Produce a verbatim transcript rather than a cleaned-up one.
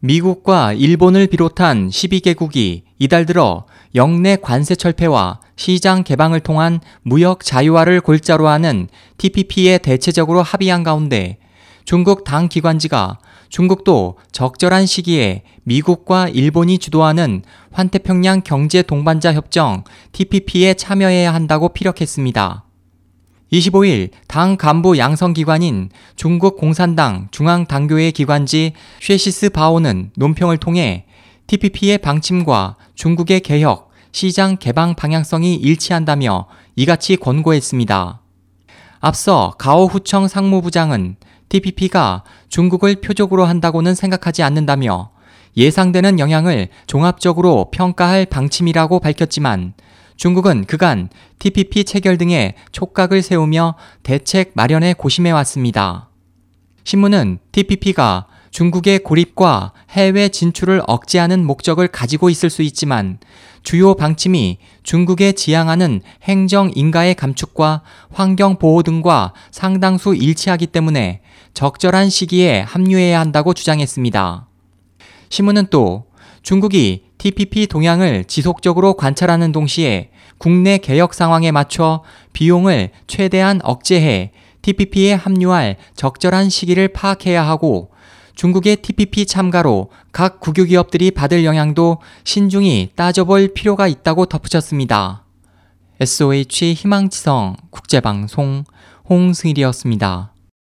미국과 일본을 비롯한 십이 개국이 이달 들어 역내 관세 철폐와 시장 개방을 통한 무역 자유화를 골자로 하는 티피피에 대체적으로 합의한 가운데 중국 당 기관지가 중국도 적절한 시기에 미국과 일본이 주도하는 환태평양 경제 동반자 협정 티피피에 참여해야 한다고 피력했습니다. 이십오일 당 간부 양성기관인 중국 공산당 중앙당교회 기관지 쉐시스 바오는 논평을 통해 티피피의 방침과 중국의 개혁, 시장 개방 방향성이 일치한다며 이같이 권고했습니다. 앞서 가오후청 상무부장은 티피피가 중국을 표적으로 한다고는 생각하지 않는다며 예상되는 영향을 종합적으로 평가할 방침이라고 밝혔지만 중국은 그간 티피피 체결 등에 촉각을 세우며 대책 마련에 고심해왔습니다. 신문은 티피피가 중국의 고립과 해외 진출을 억제하는 목적을 가지고 있을 수 있지만 주요 방침이 중국에 지향하는 행정 인가의 감축과 환경 보호 등과 상당수 일치하기 때문에 적절한 시기에 합류해야 한다고 주장했습니다. 신문은 또 중국이 티피피 동향을 지속적으로 관찰하는 동시에 국내 개혁 상황에 맞춰 비용을 최대한 억제해 티피피에 합류할 적절한 시기를 파악해야 하고 중국의 티피피 참가로 각 국유기업들이 받을 영향도 신중히 따져볼 필요가 있다고 덧붙였습니다. 에스오에이치 희망지성 국제방송 홍승일이었습니다.